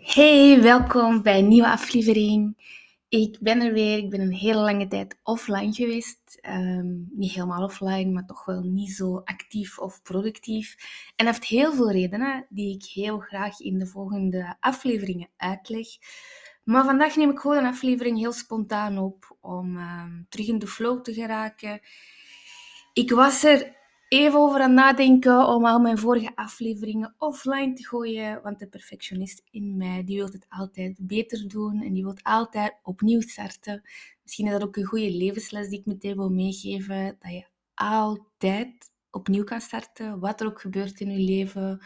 Hey, welkom bij een nieuwe aflevering. Ik ben er weer. Ik ben een hele lange tijd offline geweest. Niet helemaal offline, maar toch wel niet zo actief of productief. En dat heeft heel veel redenen die ik heel graag in de volgende afleveringen uitleg. Maar vandaag neem ik gewoon een aflevering heel spontaan op om terug in de flow te geraken. Ik was er even over aan nadenken om al mijn vorige afleveringen offline te gooien, want de perfectionist in mij, die wil het altijd beter doen en die wil altijd opnieuw starten. Misschien is dat ook een goede levensles die ik meteen wil meegeven, dat je altijd opnieuw kan starten, wat er ook gebeurt in je leven,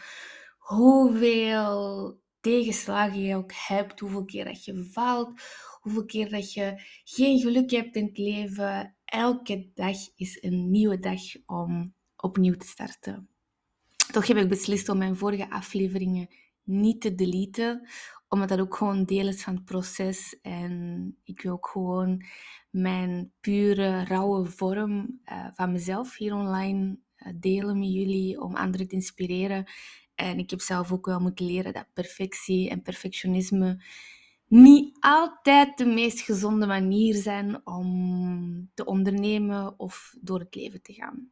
hoeveel tegenslagen je ook hebt, hoeveel keer dat je faalt, hoeveel keer dat je geen geluk hebt in het leven. Elke dag is een nieuwe dag om opnieuw te starten. Toch heb ik beslist om mijn vorige afleveringen niet te deleten, omdat dat ook gewoon deel is van het proces en ik wil ook gewoon mijn pure, rauwe vorm van mezelf hier online delen met jullie, om anderen te inspireren. En ik heb zelf ook wel moeten leren dat perfectie en perfectionisme niet altijd de meest gezonde manier zijn om te ondernemen of door het leven te gaan.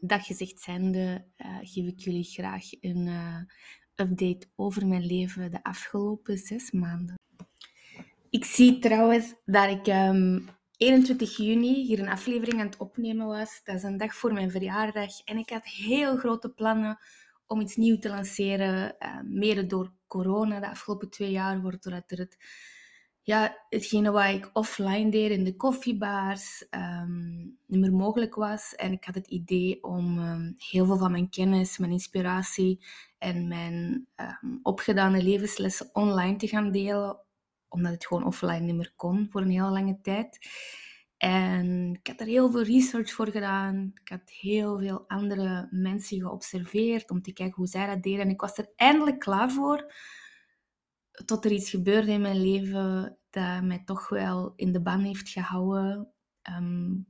Dat gezegd zijnde geef ik jullie graag een update over mijn leven de afgelopen 6 maanden. Ik zie trouwens dat ik 21 juni hier een aflevering aan het opnemen was. Dat is een dag voor mijn verjaardag. En ik had heel grote plannen om iets nieuws te lanceren. Mede door corona de afgelopen 2 jaar wordt er hetgene wat ik offline deed in de koffiebars niet meer mogelijk was. En ik had het idee om heel veel van mijn kennis, mijn inspiratie en mijn opgedane levenslessen online te gaan delen. Omdat het gewoon offline niet meer kon voor een heel lange tijd. En ik had er heel veel research voor gedaan. Ik had heel veel andere mensen geobserveerd om te kijken hoe zij dat deden. En ik was er eindelijk klaar voor. Tot er iets gebeurde in mijn leven dat mij toch wel in de ban heeft gehouden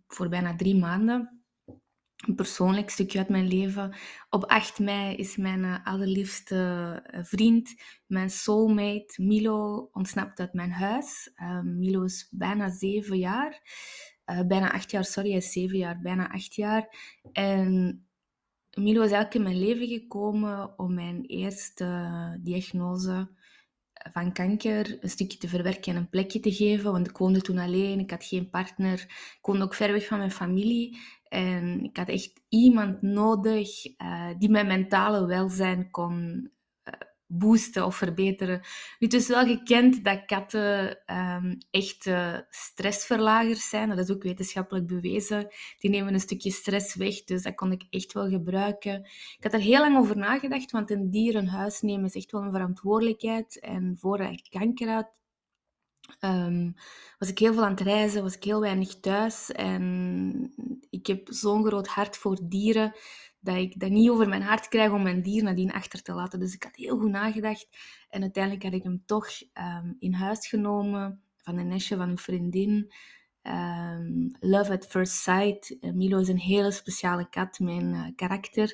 voor bijna 3 maanden. Een persoonlijk stukje uit mijn leven. Op 8 mei is mijn allerliefste vriend, mijn soulmate Milo, ontsnapt uit mijn huis. Milo is bijna 7 jaar. Bijna 8 jaar, sorry, hij is 7 jaar, bijna 8 jaar. En Milo is eigenlijk in mijn leven gekomen om mijn eerste diagnose van kanker een stukje te verwerken en een plekje te geven. Want ik woonde toen alleen, ik had geen partner. Ik woonde ook ver weg van mijn familie. En ik had echt iemand nodig die mijn mentale welzijn kon boosten of verbeteren. Nu, het is wel gekend dat katten echt stressverlagers zijn. Dat is ook wetenschappelijk bewezen. Die nemen een stukje stress weg, dus dat kon ik echt wel gebruiken. Ik had er heel lang over nagedacht, want een dier in huis nemen is echt wel een verantwoordelijkheid. En voordat ik kanker had, was ik heel veel aan het reizen, was ik heel weinig thuis. En ik heb zo'n groot hart voor dieren, dat ik dat niet over mijn hart krijg om mijn dier nadien achter te laten. Dus ik had heel goed nagedacht. En uiteindelijk had ik hem toch in huis genomen van een nestje van een vriendin. Love at first sight. Milo is een hele speciale kat, mijn karakter.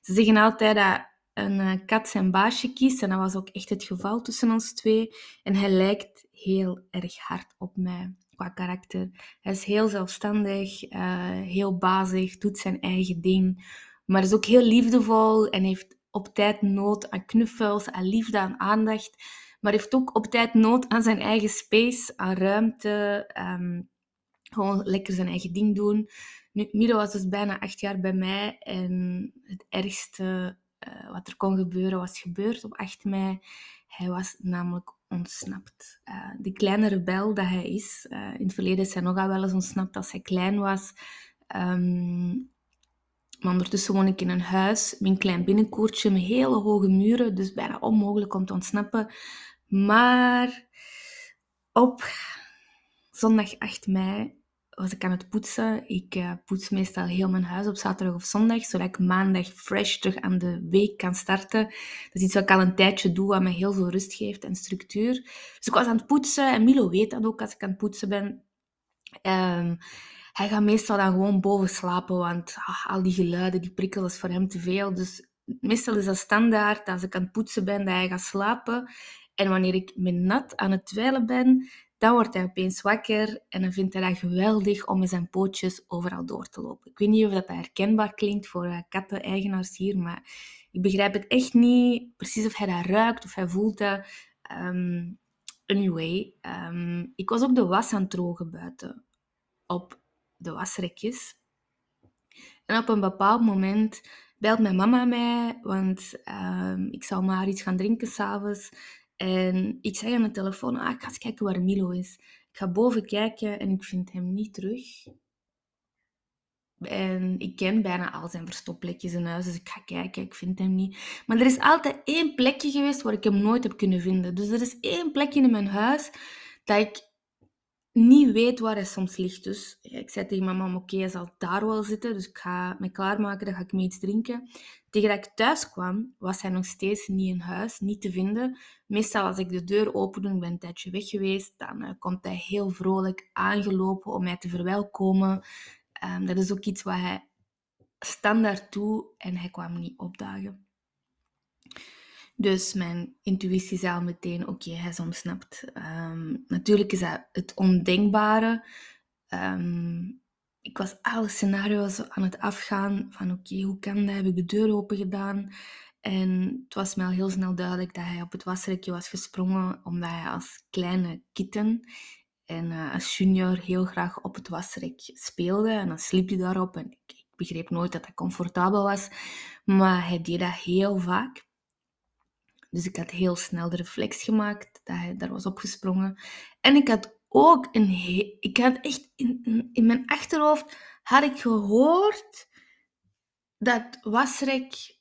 Ze zeggen altijd dat een kat zijn baasje kiest. En dat was ook echt het geval tussen ons twee. En hij lijkt heel erg hard op mij qua karakter. Hij is heel zelfstandig, heel bazig, doet zijn eigen ding. Maar is ook heel liefdevol en heeft op tijd nood aan knuffels, aan liefde, aan aandacht. Maar heeft ook op tijd nood aan zijn eigen space, aan ruimte. Gewoon lekker zijn eigen ding doen. Nu, Milo was dus bijna 8 jaar bij mij. En het ergste wat er kon gebeuren, was gebeurd op 8 mei. Hij was namelijk ontsnapt. De kleine rebel dat hij is. In het verleden is hij nogal wel eens ontsnapt als hij klein was. Maar ondertussen woon ik in een huis, mijn klein binnenkoertje, met hele hoge muren, dus bijna onmogelijk om te ontsnappen. Maar op zondag 8 mei was ik aan het poetsen. Ik poets meestal heel mijn huis op zaterdag of zondag, zodat ik maandag fresh terug aan de week kan starten. Dat is iets wat ik al een tijdje doe, wat me heel veel rust geeft en structuur. Dus ik was aan het poetsen, en Milo weet dat ook als ik aan het poetsen ben. Hij gaat meestal dan gewoon boven slapen, want al die geluiden, die prikkels, is voor hem te veel. Dus meestal is dat standaard, als ik aan het poetsen ben, dat hij gaat slapen. En wanneer ik me nat aan het dweilen ben, dan wordt hij opeens wakker en dan vindt hij dat geweldig om met zijn pootjes overal door te lopen. Ik weet niet of dat herkenbaar klinkt voor katten-eigenaars hier, maar ik begrijp het echt niet precies of hij dat ruikt of hij voelt dat. Anyway, ik was ook de was aan het drogen buiten op de wasrekjes. En op een bepaald moment belt mijn mama mij, want ik zou maar iets gaan drinken s'avonds. En ik zeg aan de telefoon, ik ga eens kijken waar Milo is. Ik ga boven kijken en ik vind hem niet terug. En ik ken bijna al zijn verstopplekjes in huis, dus ik ga kijken, ik vind hem niet. Maar er is altijd één plekje geweest waar ik hem nooit heb kunnen vinden. Dus er is één plekje in mijn huis dat ik niet weet waar hij soms ligt. Dus ik zei tegen mijn mama, oké, hij zal daar wel zitten, dus ik ga me klaarmaken, dan ga ik mee iets drinken. Tegen dat ik thuis kwam, was hij nog steeds niet in huis, niet te vinden. Meestal als ik de deur open doe, ik ben een tijdje weg geweest, dan komt hij heel vrolijk aangelopen om mij te verwelkomen. Dat is ook iets wat hij standaard doet en hij kwam niet opdagen. Dus mijn intuïtie zei al meteen, oké, hij is ontsnapt. Natuurlijk is dat het ondenkbare. Ik was alle scenario's aan het afgaan van oké, hoe kan dat? Heb ik de deur open gedaan? En het was mij al heel snel duidelijk dat hij op het wasrekje was gesprongen, omdat hij als kleine kitten en als junior heel graag op het wasrek speelde. En dan sliep hij daarop en ik begreep nooit dat dat comfortabel was. Maar hij deed dat heel vaak. Dus ik had heel snel de reflex gemaakt dat hij daar was opgesprongen. En ik had ook in mijn achterhoofd had ik gehoord dat wasrek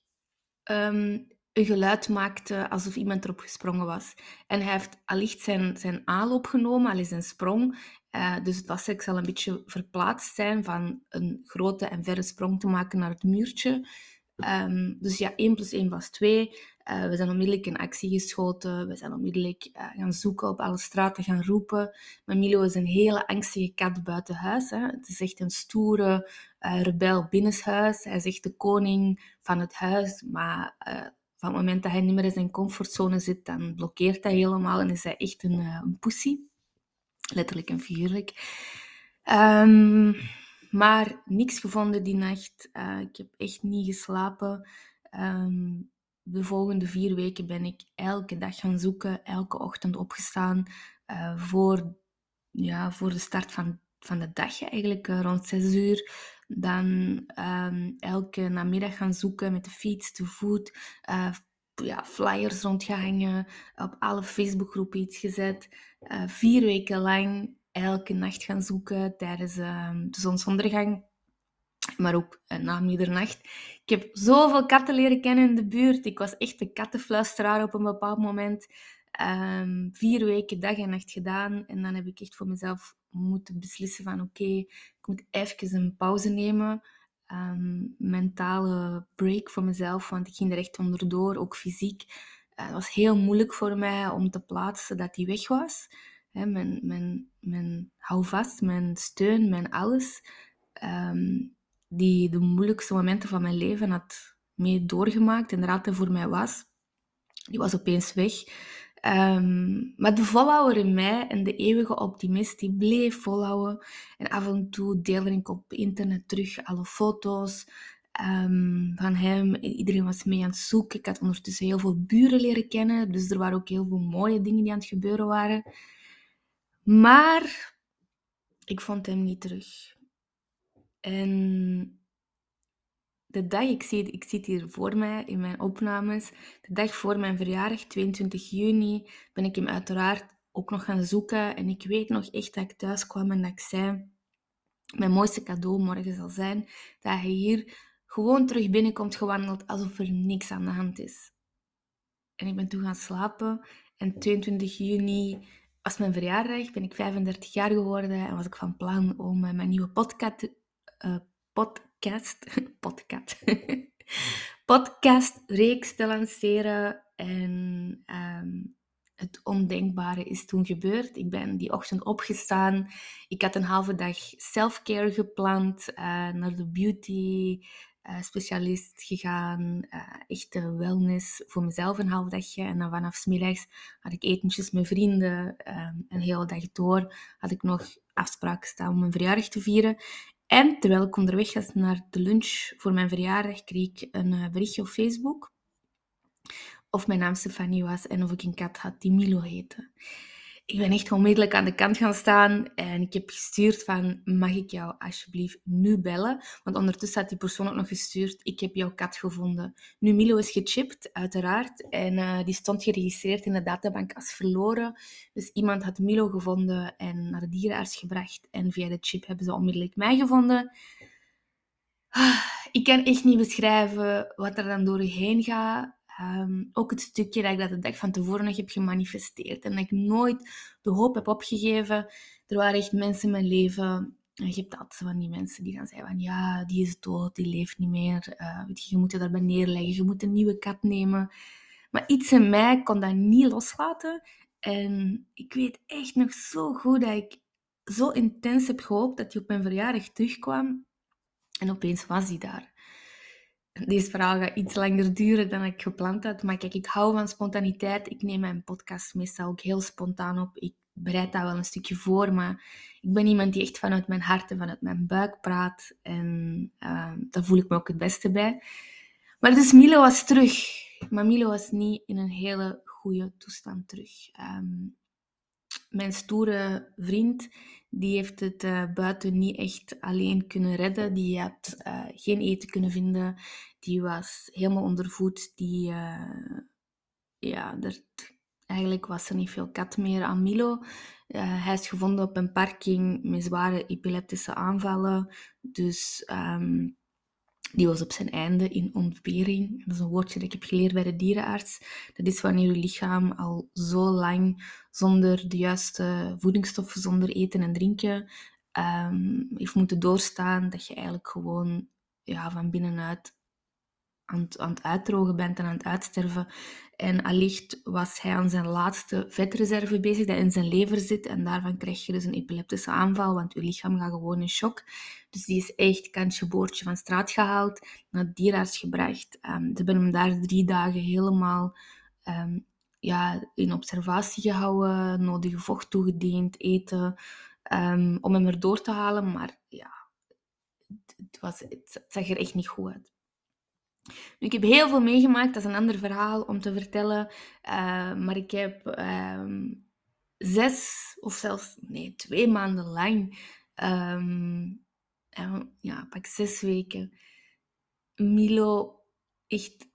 een geluid maakte alsof iemand erop gesprongen was. En hij heeft allicht zijn aanloop genomen, zijn sprong. Dus het wasrek zal een beetje verplaatst zijn van een grote en verre sprong te maken naar het muurtje. Dus ja, 1 + 1 = 2. We zijn onmiddellijk in actie geschoten. We zijn onmiddellijk gaan zoeken op alle straten, gaan roepen. Maar Milo is een hele angstige kat buiten huis. Hè. Het is echt een stoere rebel binnenshuis. Hij is echt de koning van het huis. Maar van het moment dat hij niet meer in zijn comfortzone zit, dan blokkeert hij helemaal. En is hij echt een pussy. Letterlijk en figuurlijk. Maar niks gevonden die nacht. Ik heb echt niet geslapen. De volgende 4 weken ben ik elke dag gaan zoeken, elke ochtend opgestaan voor de start van de dag eigenlijk, rond 6 uur. Dan elke namiddag gaan zoeken met de fiets, te voet, flyers rondgehangen, op alle Facebookgroepen iets gezet. 4 weken lang elke nacht gaan zoeken tijdens de zonsondergang. Maar ook na middernacht. Ik heb zoveel katten leren kennen in de buurt. Ik was echt de kattenfluisteraar op een bepaald moment. 4 weken dag en nacht gedaan. En dan heb ik echt voor mezelf moeten beslissen van oké, ik moet even een pauze nemen. Mentale break voor mezelf, want ik ging er echt onderdoor, ook fysiek. Het was heel moeilijk voor mij om te plaatsen dat hij weg was. Mijn houvast, mijn steun, mijn alles. Die de moeilijkste momenten van mijn leven had mee doorgemaakt en er altijd voor mij was. Die was opeens weg. Maar de volhouder in mij en de eeuwige optimist, die bleef volhouden. En af en toe deelde ik op internet terug alle foto's van hem. Iedereen was mee aan het zoeken. Ik had ondertussen heel veel buren leren kennen. Dus er waren ook heel veel mooie dingen die aan het gebeuren waren. Maar ik vond hem niet terug. En de dag, ik zie het hier voor mij in mijn opnames, de dag voor mijn verjaardag, 22 juni, ben ik hem uiteraard ook nog gaan zoeken. En ik weet nog echt dat ik thuis kwam en dat ik zei, mijn mooiste cadeau morgen zal zijn, dat hij hier gewoon terug binnenkomt gewandeld alsof er niks aan de hand is. En ik ben toen gaan slapen en 22 juni... was mijn verjaardag, ben ik 35 jaar geworden en was ik van plan om mijn nieuwe podcastreeks te lanceren. En het ondenkbare is toen gebeurd. Ik ben die ochtend opgestaan. Ik had een halve dag selfcare gepland, naar de beauty, specialist gegaan, echter wellness voor mezelf een half dagje. En dan vanaf 's middags had ik etentjes met vrienden. Een hele dag door had ik nog afspraken staan om mijn verjaardag te vieren. En terwijl ik onderweg was naar de lunch voor mijn verjaardag, kreeg ik een berichtje op Facebook. Of mijn naam Stefanie was en of ik een kat had die Milo heette. Ik ben echt onmiddellijk aan de kant gaan staan en ik heb gestuurd van, mag ik jou alsjeblieft nu bellen? Want ondertussen had die persoon ook nog gestuurd, ik heb jouw kat gevonden. Nu, Milo is gechipt, uiteraard, en die stond geregistreerd in de databank als verloren. Dus iemand had Milo gevonden en naar de dierenarts gebracht en via de chip hebben ze onmiddellijk mij gevonden. Ik kan echt niet beschrijven wat er dan door je heen gaat. Ook het stukje dat ik dat de dag van tevoren nog heb gemanifesteerd en dat ik nooit de hoop heb opgegeven. Er waren echt mensen in mijn leven, en je hebt altijd van die mensen die dan zeiden van ja, die is dood, die leeft niet meer, je moet je daarbij neerleggen, je moet een nieuwe kat nemen. Maar iets in mij kon dat niet loslaten en ik weet echt nog zo goed dat ik zo intens heb gehoopt dat hij op mijn verjaardag terugkwam en opeens was hij daar. Deze verhaal gaat iets langer duren dan ik gepland had. Maar kijk, ik hou van spontaniteit. Ik neem mijn podcast meestal ook heel spontaan op. Ik bereid daar wel een stukje voor. Maar ik ben iemand die echt vanuit mijn hart en vanuit mijn buik praat. En daar voel ik me ook het beste bij. Maar dus Milo was terug. Maar Milo was niet in een hele goede toestand terug. Mijn stoere vriend, die heeft het buiten niet echt alleen kunnen redden. Die had geen eten kunnen vinden. Die was helemaal ondervoed. Eigenlijk was er niet veel kat meer aan Milo. Hij is gevonden op een parking met zware epileptische aanvallen. Dus die was op zijn einde in ontbering. Dat is een woordje dat ik heb geleerd bij de dierenarts. Dat is wanneer je lichaam al zo lang zonder de juiste voedingsstoffen, zonder eten en drinken, heeft moeten doorstaan. Dat je eigenlijk gewoon van binnenuit aan het uitdrogen bent en aan het uitsterven. En allicht was hij aan zijn laatste vetreserve bezig, dat in zijn lever zit. En daarvan krijg je dus een epileptische aanval, want je lichaam gaat gewoon in shock. Dus die is echt kantje boordje van straat gehaald, naar de dierenarts gebracht. Ze hebben hem daar 3 dagen helemaal in observatie gehouden, nodige vocht toegediend, eten, om hem erdoor te halen. Maar het zag er echt niet goed uit. Nu, ik heb heel veel meegemaakt, dat is een ander verhaal om te vertellen, maar ik heb 2 maanden lang, 6 weken, Milo echt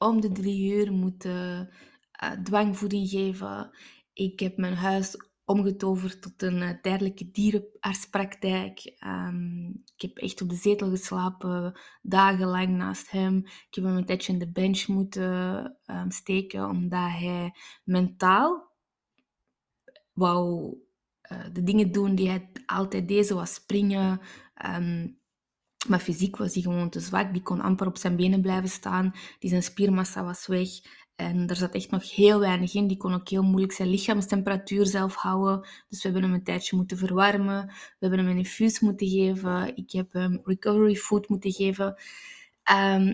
om de 3 uur moeten dwangvoeding geven. Ik heb mijn huis omgetoverd tot een tijdelijke dierenartspraktijk. Ik heb echt op de zetel geslapen, dagenlang naast hem. Ik heb hem een tijdje in de bench moeten steken, omdat hij mentaal wou de dingen doen die hij altijd deed, zoals springen. Maar fysiek was hij gewoon te zwak. Die kon amper op zijn benen blijven staan. Zijn spiermassa was weg. En er zat echt nog heel weinig in. Die kon ook heel moeilijk zijn lichaamstemperatuur zelf houden. Dus we hebben hem een tijdje moeten verwarmen. We hebben hem een infuus moeten geven. Ik heb hem recovery food moeten geven.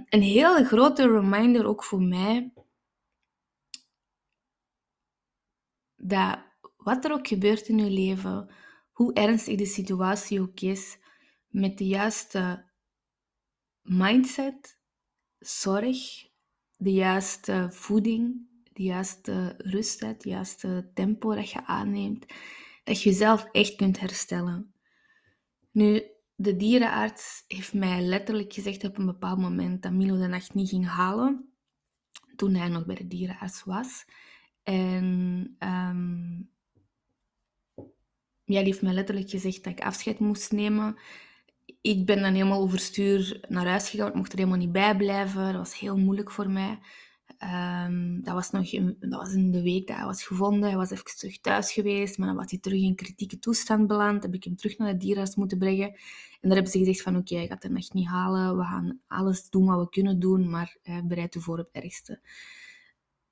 Een hele grote reminder ook voor mij. Dat wat er ook gebeurt in je leven, hoe ernstig de situatie ook is, met de juiste mindset, zorg, de juiste voeding, de juiste rust, het juiste tempo dat je aanneemt, dat je jezelf echt kunt herstellen. Nu, de dierenarts heeft mij letterlijk gezegd op een bepaald moment dat Milo de nacht niet ging halen, toen hij nog bij de dierenarts was. En die heeft mij letterlijk gezegd dat ik afscheid moest nemen. Ik ben dan helemaal overstuur naar huis gegaan. Ik mocht er helemaal niet bij blijven. Dat was heel moeilijk voor mij. Dat was in de week dat hij was gevonden. Hij was even terug thuis geweest. Maar dan was hij terug in kritieke toestand beland. Heb ik hem terug naar de dierenarts moeten brengen. En daar hebben ze gezegd van oké, ik ga hem echt niet halen. We gaan alles doen wat we kunnen doen. Maar bereid u voor op het ergste.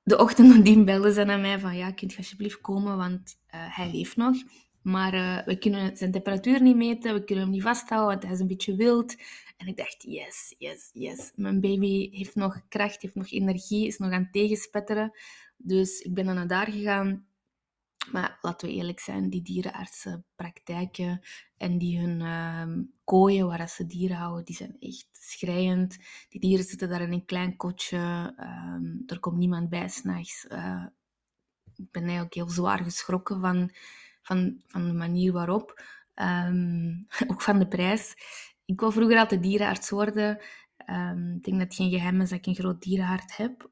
De ochtend nadien belden ze naar mij van kun je alsjeblieft komen, want hij leeft nog. Maar we kunnen zijn temperatuur niet meten, we kunnen hem niet vasthouden, want hij is een beetje wild. En ik dacht, yes, yes, yes. Mijn baby heeft nog kracht, heeft nog energie, is nog aan het tegenspetteren. Dus ik ben dan naar daar gegaan. Maar laten we eerlijk zijn, die dierenartsenpraktijken en die hun kooien waar ze dieren houden, die zijn echt schrijend. Die dieren zitten daar in een klein kotje, er komt niemand bij 's nachts. Ik ben eigenlijk heel zwaar geschrokken van de manier waarop. Ook van de prijs. Ik wou vroeger altijd dierenarts worden. Ik denk dat het geen geheim is dat ik een groot dierenhart heb.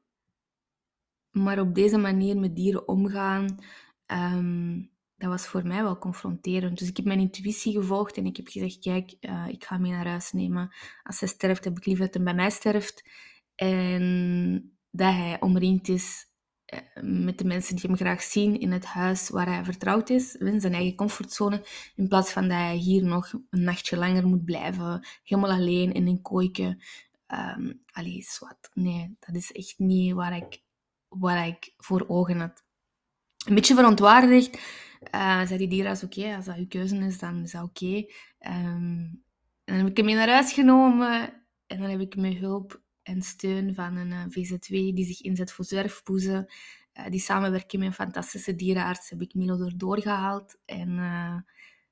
Maar op deze manier met dieren omgaan, dat was voor mij wel confronterend. Dus ik heb mijn intuïtie gevolgd en ik heb gezegd, kijk, ik ga hem mee naar huis nemen. Als hij sterft, heb ik liever dat hij bij mij sterft. En dat hij omringd is met de mensen die hem graag zien in het huis waar hij vertrouwd is, in zijn eigen comfortzone, in plaats van dat hij hier nog een nachtje langer moet blijven, helemaal alleen in een kooitje. Zwart. Nee, dat is echt niet waar ik voor ogen had. Een beetje verontwaardigd, zei die dierenarts, oké, als dat uw keuze is, dan is dat oké. En dan heb ik hem mee naar huis genomen en dan heb ik mijn hulp en steun van een VZW die zich inzet voor zwerfpoezen. Die samenwerking met een fantastische dierenarts heb ik Milo erdoor gehaald. En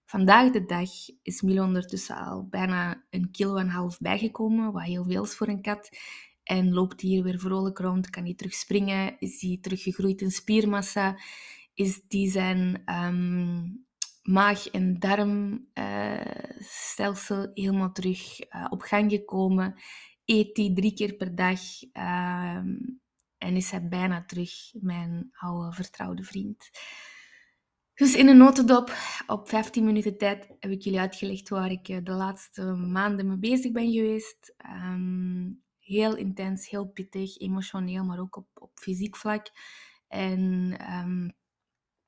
vandaag de dag is Milo ondertussen al bijna 1,5 kilo bijgekomen, wat heel veel is voor een kat. En loopt hij hier weer vrolijk rond, kan hij terug springen, is hij teruggegroeid in spiermassa, is die zijn maag- en darmstelsel helemaal terug op gang gekomen. Eet hij 3 keer per dag en is hij bijna terug, mijn oude vertrouwde vriend. Dus in een notendop, op 15 minuten tijd, heb ik jullie uitgelegd waar ik de laatste maanden mee bezig ben geweest. Heel intens, heel pittig, emotioneel, maar ook op fysiek vlak. En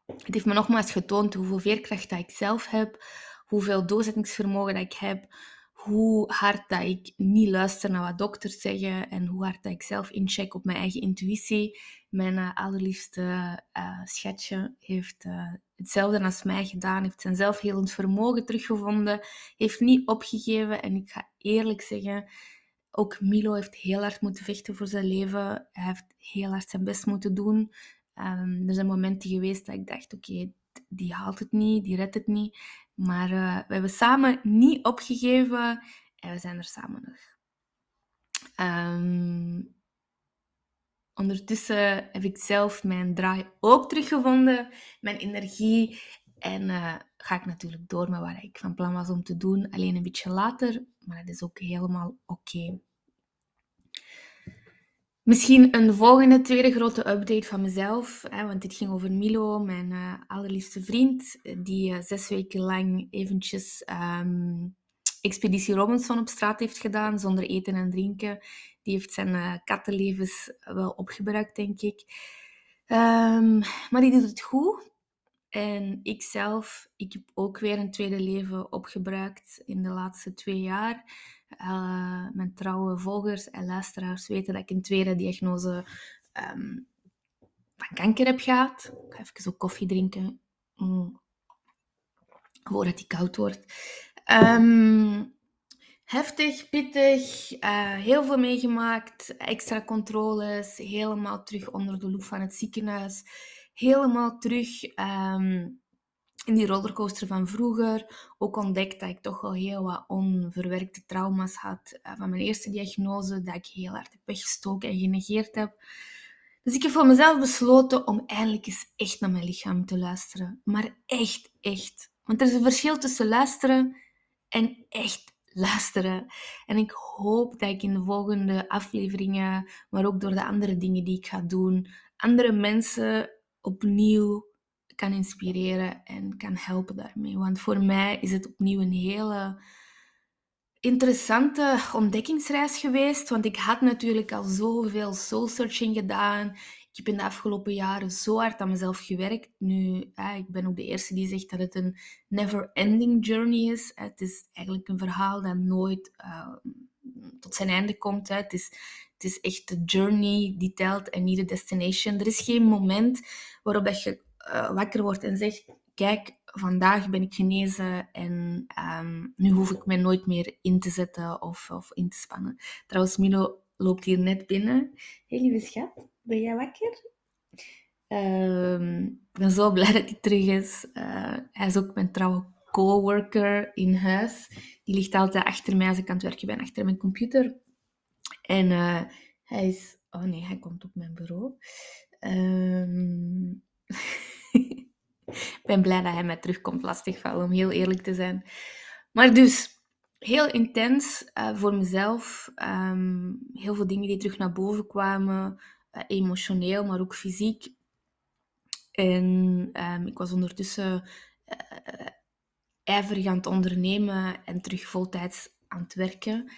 het heeft me nogmaals getoond hoeveel veerkracht dat ik zelf heb, hoeveel doorzettingsvermogen dat ik heb, hoe hard dat ik niet luister naar wat dokters zeggen en hoe hard dat ik zelf incheck op mijn eigen intuïtie. Mijn allerliefste schatje heeft hetzelfde als mij gedaan, heeft zijn zelfhelend vermogen teruggevonden, heeft niet opgegeven. En ik ga eerlijk zeggen, ook Milo heeft heel hard moeten vechten voor zijn leven. Hij heeft heel hard zijn best moeten doen. Er zijn momenten geweest dat ik dacht, oké, die haalt het niet, die redt het niet. Maar we hebben samen niet opgegeven en we zijn er samen nog. Ondertussen heb ik zelf mijn draai ook teruggevonden, mijn energie. En ga ik natuurlijk door met wat ik van plan was om te doen, alleen een beetje later. Maar dat is ook helemaal oké. Misschien een volgende, tweede grote update van mezelf. Hè, want dit ging over Milo, mijn allerliefste vriend. Die 6 weken lang eventjes Expeditie Robinson op straat heeft gedaan, zonder eten en drinken. Die heeft zijn kattenlevens wel opgebruikt, denk ik. Maar die doet het goed. En ik heb ook weer een tweede leven opgebruikt in de laatste 2 jaar. Mijn trouwe volgers en luisteraars weten dat ik een tweede diagnose van kanker heb gehad. Ik ga even ook koffie drinken, voordat die koud wordt. Heftig, pittig, heel veel meegemaakt, extra controles, helemaal terug onder de loep van het ziekenhuis. Helemaal terug in die rollercoaster van vroeger. Ook ontdekt dat ik toch wel heel wat onverwerkte trauma's had van mijn eerste diagnose, dat ik heel hard heb weggestoken en genegeerd heb. Dus ik heb voor mezelf besloten om eindelijk eens echt naar mijn lichaam te luisteren. Maar echt, echt. Want er is een verschil tussen luisteren en echt luisteren. En ik hoop dat ik in de volgende afleveringen, maar ook door de andere dingen die ik ga doen, andere mensen opnieuw kan inspireren en kan helpen daarmee. Want voor mij is het opnieuw een hele interessante ontdekkingsreis geweest. Want ik had natuurlijk al zoveel soul-searching gedaan. Ik heb in de afgelopen jaren zo hard aan mezelf gewerkt. Nu, ik ben ook de eerste die zegt dat het een never-ending journey is. Het is eigenlijk een verhaal dat nooit tot zijn einde komt. Het is echt de journey die telt en niet de destination. Er is geen moment waarop dat je wakker wordt en zegt, kijk, vandaag ben ik genezen en nu hoef ik mij nooit meer in te zetten of in te spannen. Trouwens, Milo loopt hier net binnen. Hé, lieve schat, ben jij wakker? Ik ben zo blij dat hij terug is. Hij is ook mijn trouwe coworker in huis. Die ligt altijd achter mij als ik aan het werken ben, achter mijn computer. En hij is... Oh nee, hij komt op mijn bureau. Ik ben blij dat hij mij terugkomt lastigvallen, om heel eerlijk te zijn. Maar dus, heel intens voor mezelf. Heel veel dingen die terug naar boven kwamen. Emotioneel, maar ook fysiek. En ik was ondertussen ijverig aan het ondernemen en terug voltijds aan het werken.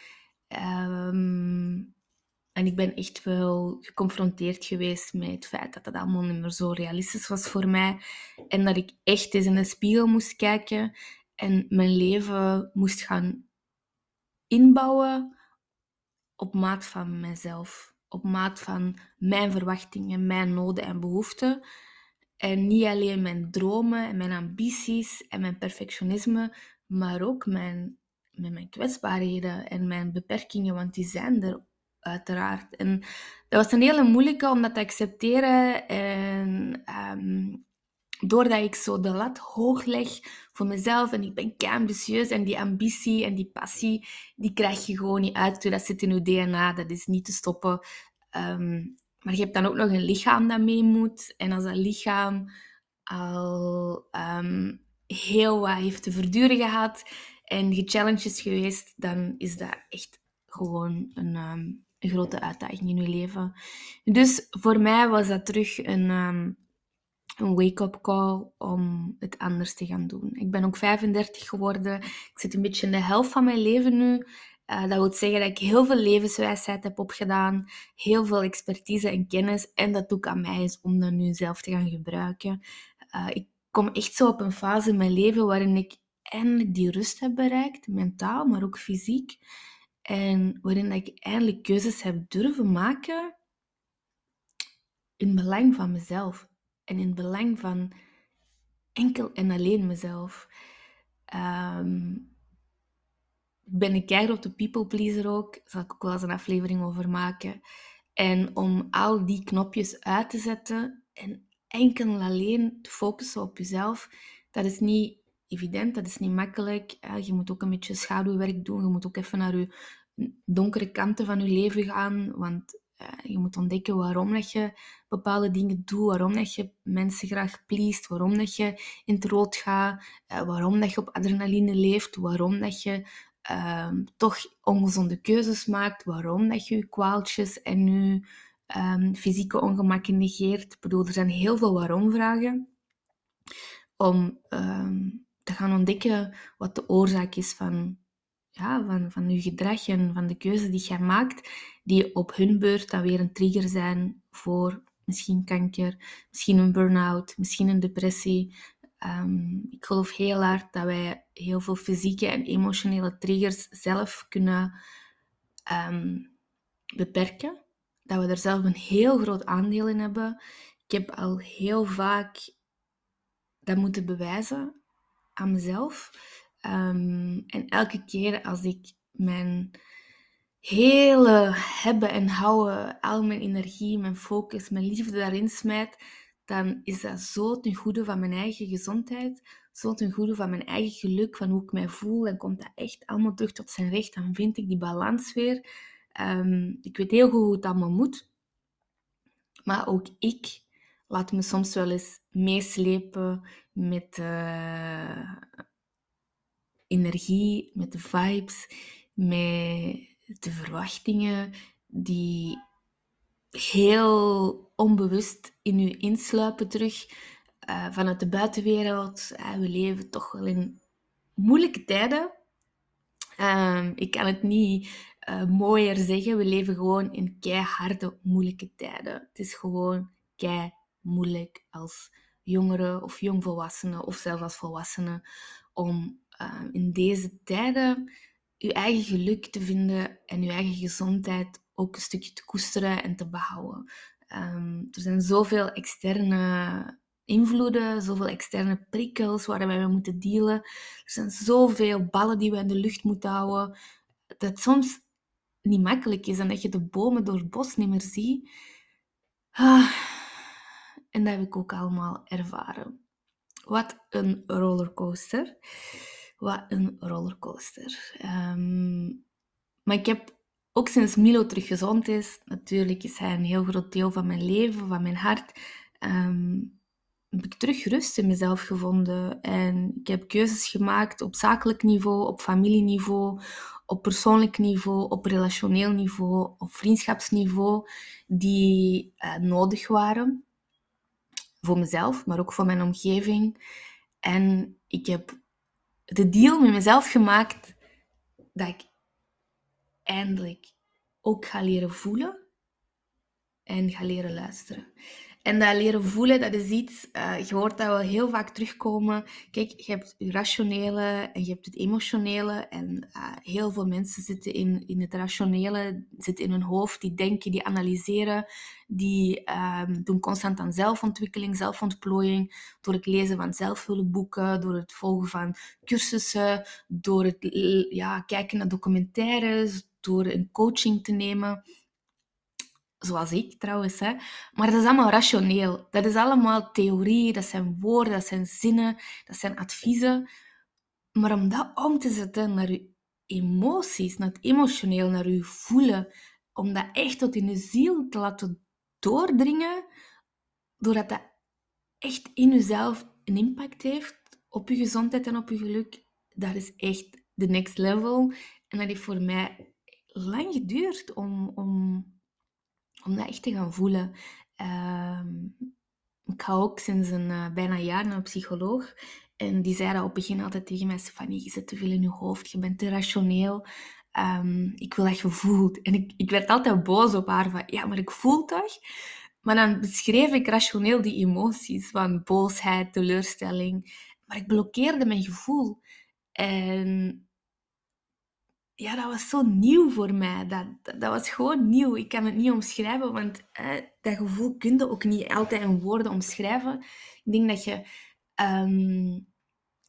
En ik ben echt wel geconfronteerd geweest met het feit dat dat allemaal niet meer zo realistisch was voor mij. En dat ik echt eens in de spiegel moest kijken en mijn leven moest gaan inbouwen op maat van mezelf. Op maat van mijn verwachtingen, mijn noden en behoeften. En niet alleen mijn dromen en mijn ambities en mijn perfectionisme, maar ook met mijn kwetsbaarheden en mijn beperkingen, want die zijn er uiteraard. En dat was een hele moeilijke om dat te accepteren. En doordat ik zo de lat hoog leg voor mezelf en ik ben kei-ambitieus en die ambitie en die passie, die krijg je gewoon niet uit. Dat zit in je DNA, dat is niet te stoppen. Maar je hebt dan ook nog een lichaam dat mee moet. En als dat lichaam al heel wat heeft te verduren gehad en gechallenged is geweest, dan is dat echt gewoon een grote uitdaging in je leven. Dus voor mij was dat terug een wake-up call om het anders te gaan doen. Ik ben ook 35 geworden. Ik zit een beetje in de helft van mijn leven nu. Dat wil zeggen dat ik heel veel levenswijsheid heb opgedaan, heel veel expertise en kennis. En dat doe ik aan mij is om dat nu zelf te gaan gebruiken. Ik kom echt zo op een fase in mijn leven waarin ik eindelijk die rust heb bereikt, mentaal, maar ook fysiek. En waarin ik eindelijk keuzes heb durven maken in het belang van mezelf. En in het belang van enkel en alleen mezelf. Ik ben een keier op de people pleaser ook. Daar zal ik ook wel eens een aflevering over maken. En om al die knopjes uit te zetten en enkel en alleen te focussen op jezelf, dat is niet evident, dat is niet makkelijk. Je moet ook een beetje schaduwwerk doen. Je moet ook even naar je donkere kanten van je leven gaan. Want je moet ontdekken waarom dat je bepaalde dingen doet. Waarom dat je mensen graag pleest. Waarom dat je in het rood gaat. Waarom dat je op adrenaline leeft. Waarom dat je toch ongezonde keuzes maakt. Waarom dat je je kwaaltjes en je fysieke ongemakken negeert. Ik bedoel, er zijn heel veel waarom-vragen. Om te gaan ontdekken wat de oorzaak is van je gedrag en van de keuzes die jij maakt, die op hun beurt dan weer een trigger zijn voor misschien kanker, misschien een burn-out, misschien een depressie. Ik geloof heel hard dat wij heel veel fysieke en emotionele triggers zelf kunnen beperken. Dat we er zelf een heel groot aandeel in hebben. Ik heb al heel vaak dat moeten bewijzen aan mezelf. En elke keer als ik mijn hele hebben en houden, al mijn energie, mijn focus, mijn liefde daarin smijt, dan is dat zo ten goede van mijn eigen gezondheid, zo ten goede van mijn eigen geluk, van hoe ik mij voel. Dan komt dat echt allemaal terug tot zijn recht. Dan vind ik die balans weer. Ik weet heel goed hoe het allemaal moet. Maar ook ik laat me soms wel eens meeslepen met energie, met de vibes, met de verwachtingen die heel onbewust in u insluipen terug vanuit de buitenwereld. We leven toch wel in moeilijke tijden. Ik kan het niet mooier zeggen. We leven gewoon in keiharde, moeilijke tijden. Het is gewoon kei moeilijk als jongeren of jongvolwassenen of zelfs als volwassenen om in deze tijden je eigen geluk te vinden en je eigen gezondheid ook een stukje te koesteren en te behouden. Er zijn zoveel externe invloeden, zoveel externe prikkels waar wij mee moeten dealen. Er zijn zoveel ballen die we in de lucht moeten houden, dat het soms niet makkelijk is en dat je de bomen door het bos niet meer ziet. En dat heb ik ook allemaal ervaren. Wat een rollercoaster. Wat een rollercoaster. Maar ik heb ook sinds Milo terug gezond is, natuurlijk is hij een heel groot deel van mijn leven, van mijn hart, heb ik terug rust in mezelf gevonden. En ik heb keuzes gemaakt op zakelijk niveau, op familieniveau, op persoonlijk niveau, op relationeel niveau, op vriendschapsniveau, die nodig waren. Voor mezelf, maar ook voor mijn omgeving. En ik heb de deal met mezelf gemaakt dat ik eindelijk ook ga leren voelen en ga leren luisteren. En dat leren voelen, dat is iets, je hoort dat wel heel vaak terugkomen. Kijk, je hebt het rationele en je hebt het emotionele. En heel veel mensen zitten in het rationele, zitten in hun hoofd, die denken, die analyseren, die doen constant aan zelfontwikkeling, zelfontplooiing, door het lezen van zelfhulpboeken, door het volgen van cursussen, door het kijken naar documentaires, door een coaching te nemen. Zoals ik trouwens, hè. Maar dat is allemaal rationeel. Dat is allemaal theorie, dat zijn woorden, dat zijn zinnen, dat zijn adviezen. Maar om dat om te zetten naar je emoties, naar het emotioneel, naar je voelen, om dat echt tot in je ziel te laten doordringen, doordat dat echt in jezelf een impact heeft op je gezondheid en op je geluk, dat is echt de next level. En dat heeft voor mij lang geduurd om dat echt te gaan voelen. Ik ga ook sinds bijna een jaar naar een psycholoog. En die zei dat op het begin altijd tegen mij: Stefanie, je zit te veel in je hoofd, je bent te rationeel. Ik wil dat je voelt. En ik werd altijd boos op haar van, ja, maar ik voel toch? Maar dan beschreef ik rationeel die emoties van boosheid, teleurstelling. Maar ik blokkeerde mijn gevoel. En ja, dat was zo nieuw voor mij. Dat was gewoon nieuw. Ik kan het niet omschrijven, want dat gevoel kun je ook niet altijd in woorden omschrijven. Ik denk dat je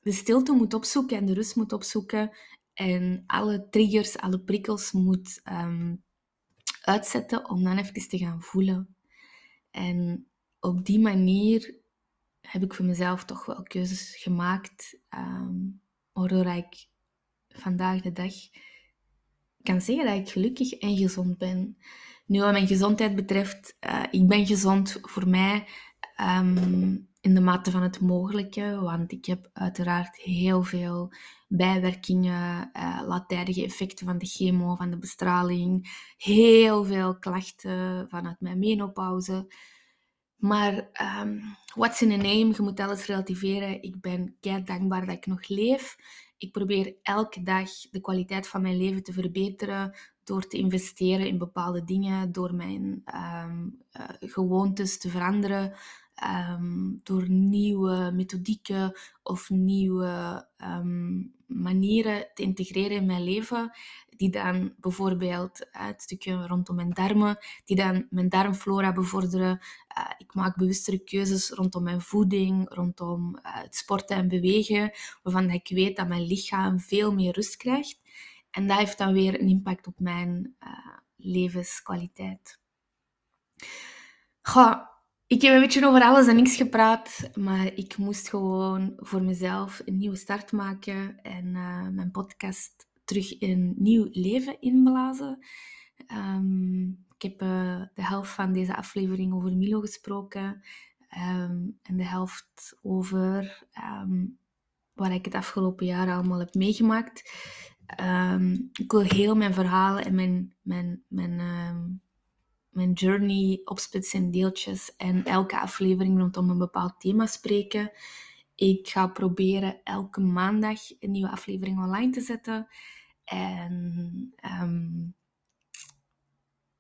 de stilte moet opzoeken en de rust moet opzoeken. En alle triggers, alle prikkels moet uitzetten om dan even te gaan voelen. En op die manier heb ik voor mezelf toch wel keuzes gemaakt, waardoor ik vandaag de dag kan zeggen dat ik gelukkig en gezond ben. Nu, wat mijn gezondheid betreft, ik ben gezond voor mij in de mate van het mogelijke, want ik heb uiteraard heel veel bijwerkingen, laattijdige effecten van de chemo, van de bestraling, heel veel klachten vanuit mijn menopauze. Maar what's in a name, je moet alles relativeren. Ik ben kei dankbaar dat ik nog leef. Ik probeer elke dag de kwaliteit van mijn leven te verbeteren door te investeren in bepaalde dingen, door mijn gewoontes te veranderen, door nieuwe methodieken of nieuwe manieren te integreren in mijn leven, die dan bijvoorbeeld het stukje rondom mijn darmen, die dan mijn darmflora bevorderen. Ik maak bewustere keuzes rondom mijn voeding, rondom het sporten en bewegen, waarvan ik weet dat mijn lichaam veel meer rust krijgt. En dat heeft dan weer een impact op mijn levenskwaliteit. Goh, ik heb een beetje over alles en niks gepraat, maar ik moest gewoon voor mezelf een nieuwe start maken en mijn podcast terug in een nieuw leven inblazen. Ik heb de helft van deze aflevering over Milo gesproken en de helft over wat ik het afgelopen jaar allemaal heb meegemaakt. Ik wil heel mijn verhalen en mijn journey opsplitsen in deeltjes en elke aflevering rondom een bepaald thema spreken. Ik ga proberen elke maandag een nieuwe aflevering online te zetten. En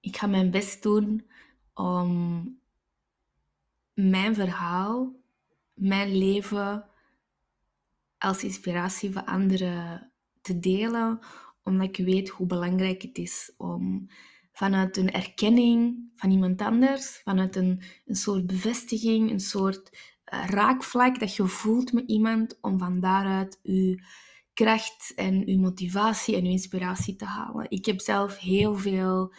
ik ga mijn best doen om mijn verhaal, mijn leven als inspiratie voor anderen te delen. Omdat ik weet hoe belangrijk het is om vanuit een erkenning van iemand anders, vanuit een soort bevestiging, een soort raakvlak dat je voelt met iemand om van daaruit je kracht en je motivatie en je inspiratie te halen. Ik heb zelf heel veel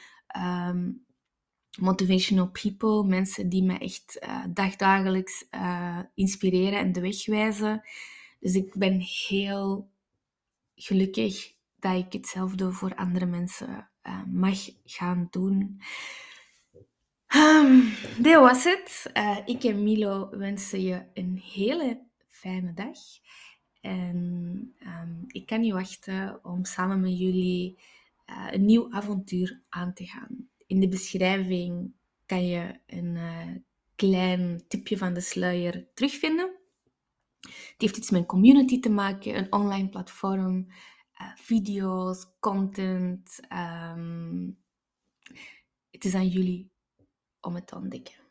motivational people, mensen die me echt dagdagelijks inspireren en de weg wijzen. Dus ik ben heel gelukkig dat ik hetzelfde voor andere mensen mag gaan doen. Dit was het. Ik en Milo wensen je een hele fijne dag. En ik kan niet wachten om samen met jullie een nieuw avontuur aan te gaan. In de beschrijving kan je een klein tipje van de sluier terugvinden. Het heeft iets met een community te maken, een online platform, video's, content. Het is aan jullie om het te ontdekken.